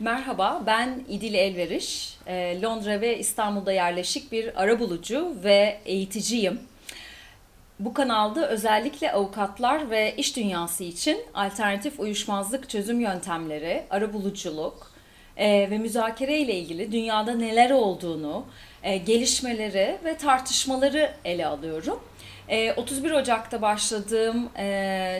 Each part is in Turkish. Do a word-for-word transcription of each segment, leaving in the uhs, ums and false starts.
Merhaba, ben İdil Elveriş. Londra ve İstanbul'da yerleşik bir arabulucu ve eğiticiyim. Bu kanalda özellikle avukatlar ve iş dünyası için alternatif uyuşmazlık çözüm yöntemleri, arabuluculuk ve müzakere ile ilgili dünyada neler olduğunu, gelişmeleri ve tartışmaları ele alıyorum. otuz bir Ocak'ta başladığım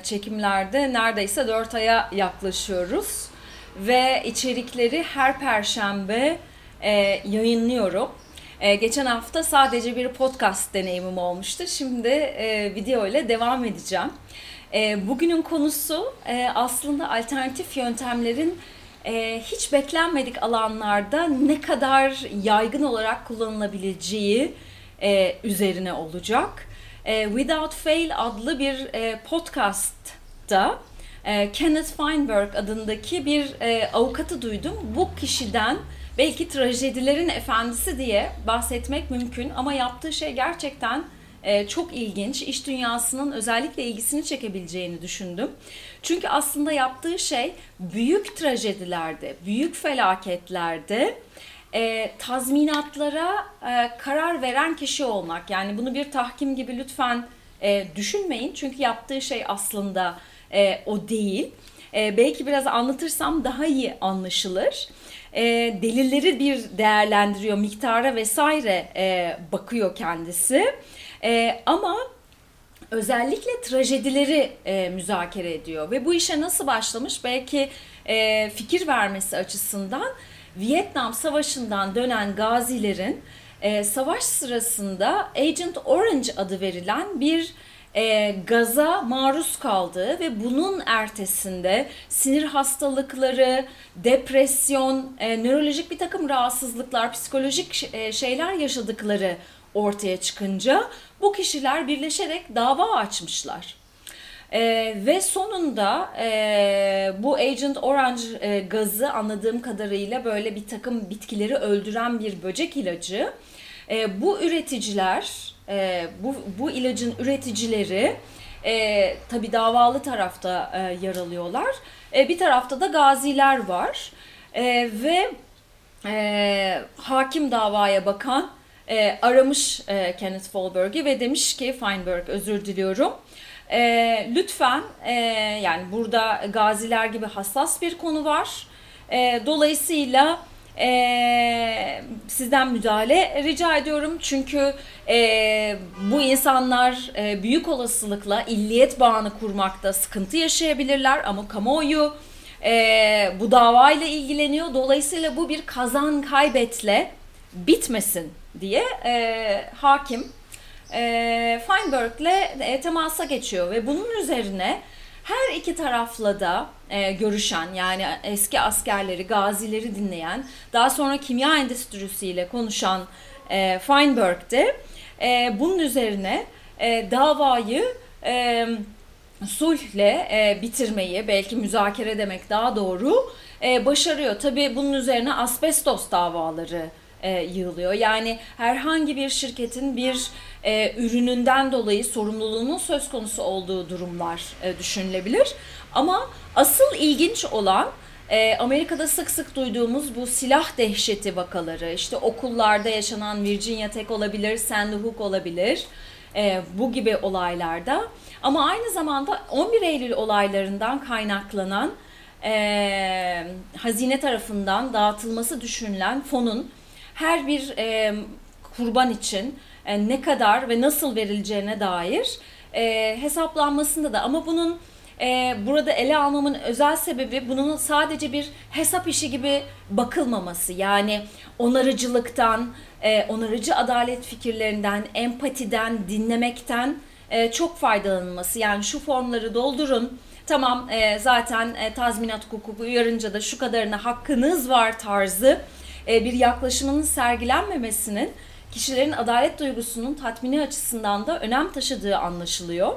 çekimlerde neredeyse dört aya yaklaşıyoruz. Ve içerikleri her perşembe e, yayınlıyorum. E, geçen hafta sadece bir podcast deneyimim olmuştu. Şimdi e, video ile devam edeceğim. E, bugünün konusu e, aslında alternatif yöntemlerin e, hiç beklenmedik alanlarda ne kadar yaygın olarak kullanılabileceği e, üzerine olacak. E, Without Fail adlı bir e, podcastta Kenneth Feinberg adındaki bir e, avukatı duydum. Bu kişiden belki trajedilerin efendisi diye bahsetmek mümkün ama yaptığı şey gerçekten e, çok ilginç. İş dünyasının özellikle ilgisini çekebileceğini düşündüm. Çünkü aslında yaptığı şey büyük trajedilerde, büyük felaketlerde e, tazminatlara e, karar veren kişi olmak. Yani bunu bir tahkim gibi lütfen e, düşünmeyin. Çünkü yaptığı şey aslında E, o değil. E, belki biraz anlatırsam daha iyi anlaşılır. E, delilleri bir değerlendiriyor, miktara vesaire e, bakıyor kendisi. E, ama özellikle trajedileri e, müzakere ediyor. Ve bu işe nasıl başlamış? Belki e, fikir vermesi açısından Vietnam Savaşı'ndan dönen gazilerin e, savaş sırasında Agent Orange adı verilen bir E, gaza maruz kaldığı ve bunun ertesinde sinir hastalıkları, depresyon, e, nörolojik bir takım rahatsızlıklar, psikolojik e, şeyler yaşadıkları ortaya çıkınca bu kişiler birleşerek dava açmışlar. E, ve sonunda e, bu Agent Orange e, gazı anladığım kadarıyla böyle bir takım bitkileri öldüren bir böcek ilacı. E, bu üreticiler... E, bu, bu ilacın üreticileri e, tabii davalı tarafta e, yer alıyorlar. E, bir tarafta da gaziler var e, ve e, hakim davaya bakan e, aramış e, Kenneth Feinberg'i ve demiş ki Feinberg özür diliyorum. E, lütfen e, yani burada gaziler gibi hassas bir konu var. E, dolayısıyla Ee, sizden müdahale rica ediyorum çünkü e, bu insanlar e, büyük olasılıkla illiyet bağını kurmakta sıkıntı yaşayabilirler ama kamuoyu e, bu davayla ilgileniyor, dolayısıyla bu bir kazan kaybetle bitmesin diye e, hakim e, Feinberg'le e, temasa geçiyor ve bunun üzerine her iki tarafla da e, görüşen, yani eski askerleri, gazileri dinleyen, daha sonra kimya endüstrisiyle konuşan e, Feinberg de e, bunun üzerine e, davayı e, sulhle e, bitirmeyi, belki müzakere demek daha doğru, e, başarıyor. Tabii bunun üzerine asbestos davaları E, yığılıyor. Yani herhangi bir şirketin bir e, ürününden dolayı sorumluluğunun söz konusu olduğu durumlar e, düşünülebilir. Ama asıl ilginç olan e, Amerika'da sık sık duyduğumuz bu silah dehşeti vakaları, işte okullarda yaşanan Virginia Tech olabilir, Sandy Hook olabilir e, bu gibi olaylarda. Ama aynı zamanda on bir Eylül olaylarından kaynaklanan e, hazine tarafından dağıtılması düşünülen fonun her bir e, kurban için e, ne kadar ve nasıl verileceğine dair e, hesaplanmasında da, ama bunun e, burada ele almamın özel sebebi bunun sadece bir hesap işi gibi bakılmaması. Yani onarıcılıktan, e, onarıcı adalet fikirlerinden, empatiden, dinlemekten e, çok faydalanılması. Yani şu formları doldurun, tamam e, zaten e, tazminat hukuku uyarınca da şu kadarına hakkınız var tarzı bir yaklaşımının sergilenmemesinin kişilerin adalet duygusunun tatmini açısından da önem taşıdığı anlaşılıyor.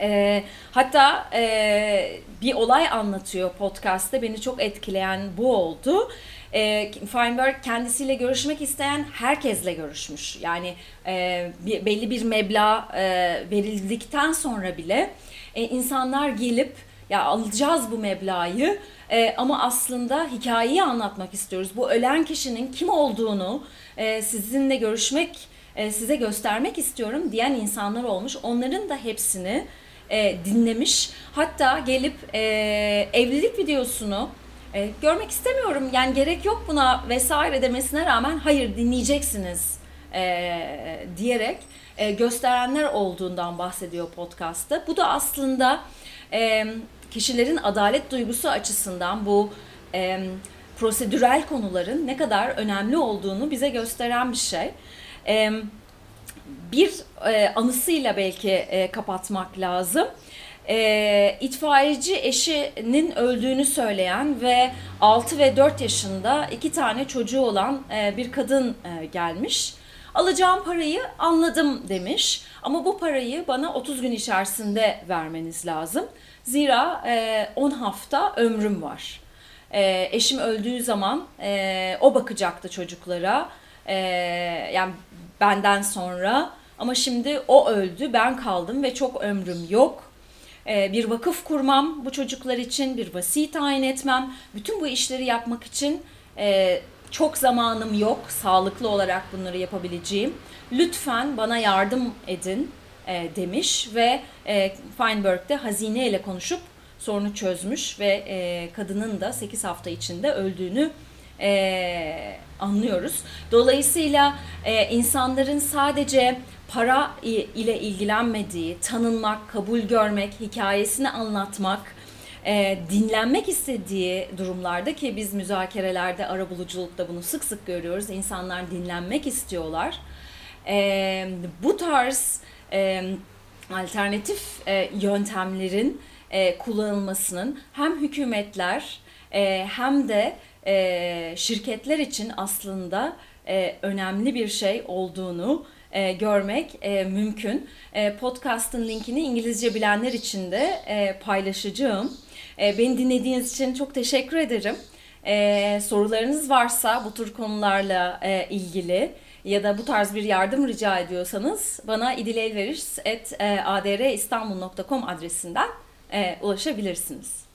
E, hatta e, bir olay anlatıyor podcast'ta, beni çok etkileyen bu oldu. E, Feinberg kendisiyle görüşmek isteyen herkesle görüşmüş. Yani e, bir, belli bir meblağ e, verildikten sonra bile e, insanlar gelip ya alacağız bu meblağı e, ama aslında hikayeyi anlatmak istiyoruz. Bu ölen kişinin kim olduğunu e, sizinle görüşmek, e, size göstermek istiyorum diyen insanlar olmuş. Onların da hepsini e, dinlemiş. Hatta gelip e, evlilik videosunu e, görmek istemiyorum, yani gerek yok buna vesaire demesine rağmen hayır dinleyeceksiniz e, diyerek e, gösterenler olduğundan bahsediyor podcast'ta. Bu da aslında E, kişilerin adalet duygusu açısından bu e, prosedürel konuların ne kadar önemli olduğunu bize gösteren bir şey. E, bir e, anısıyla belki e, kapatmak lazım. E, itfaiyeci eşinin öldüğünü söyleyen ve altı ve dört yaşında iki tane çocuğu olan e, bir kadın e, gelmiş. Alacağım parayı anladım demiş ama bu parayı bana otuz gün içerisinde vermeniz lazım. Zira on hafta ömrüm var. E, eşim öldüğü zaman e, o bakacaktı çocuklara, e, yani benden sonra, ama şimdi o öldü, ben kaldım ve çok ömrüm yok. E, bir vakıf kurmam bu çocuklar için, bir vasi tayin etmem, bütün bu işleri yapmak için E, çok zamanım yok, sağlıklı olarak bunları yapabileceğim. Lütfen bana yardım edin e, demiş ve e, Feinberg de hazine ile konuşup sorunu çözmüş ve e, kadının da sekiz hafta içinde öldüğünü e, anlıyoruz. Dolayısıyla e, insanların sadece para ile ilgilenmediği, tanınmak, kabul görmek, hikayesini anlatmak, E, dinlenmek istediği durumlarda, ki biz müzakerelerde, arabuluculukta bunu sık sık görüyoruz. İnsanlar dinlenmek istiyorlar. E, bu tarz e, alternatif e, yöntemlerin e, kullanılmasının hem hükümetler e, hem de e, şirketler için aslında e, önemli bir şey olduğunu E, görmek e, mümkün. E, podcast'ın linkini İngilizce bilenler için de e, paylaşacağım. E, beni dinlediğiniz için çok teşekkür ederim. E, sorularınız varsa bu tür konularla e, ilgili ya da bu tarz bir yardım rica ediyorsanız bana idil elveriş at a d r istanbul nokta com adresinden e, ulaşabilirsiniz.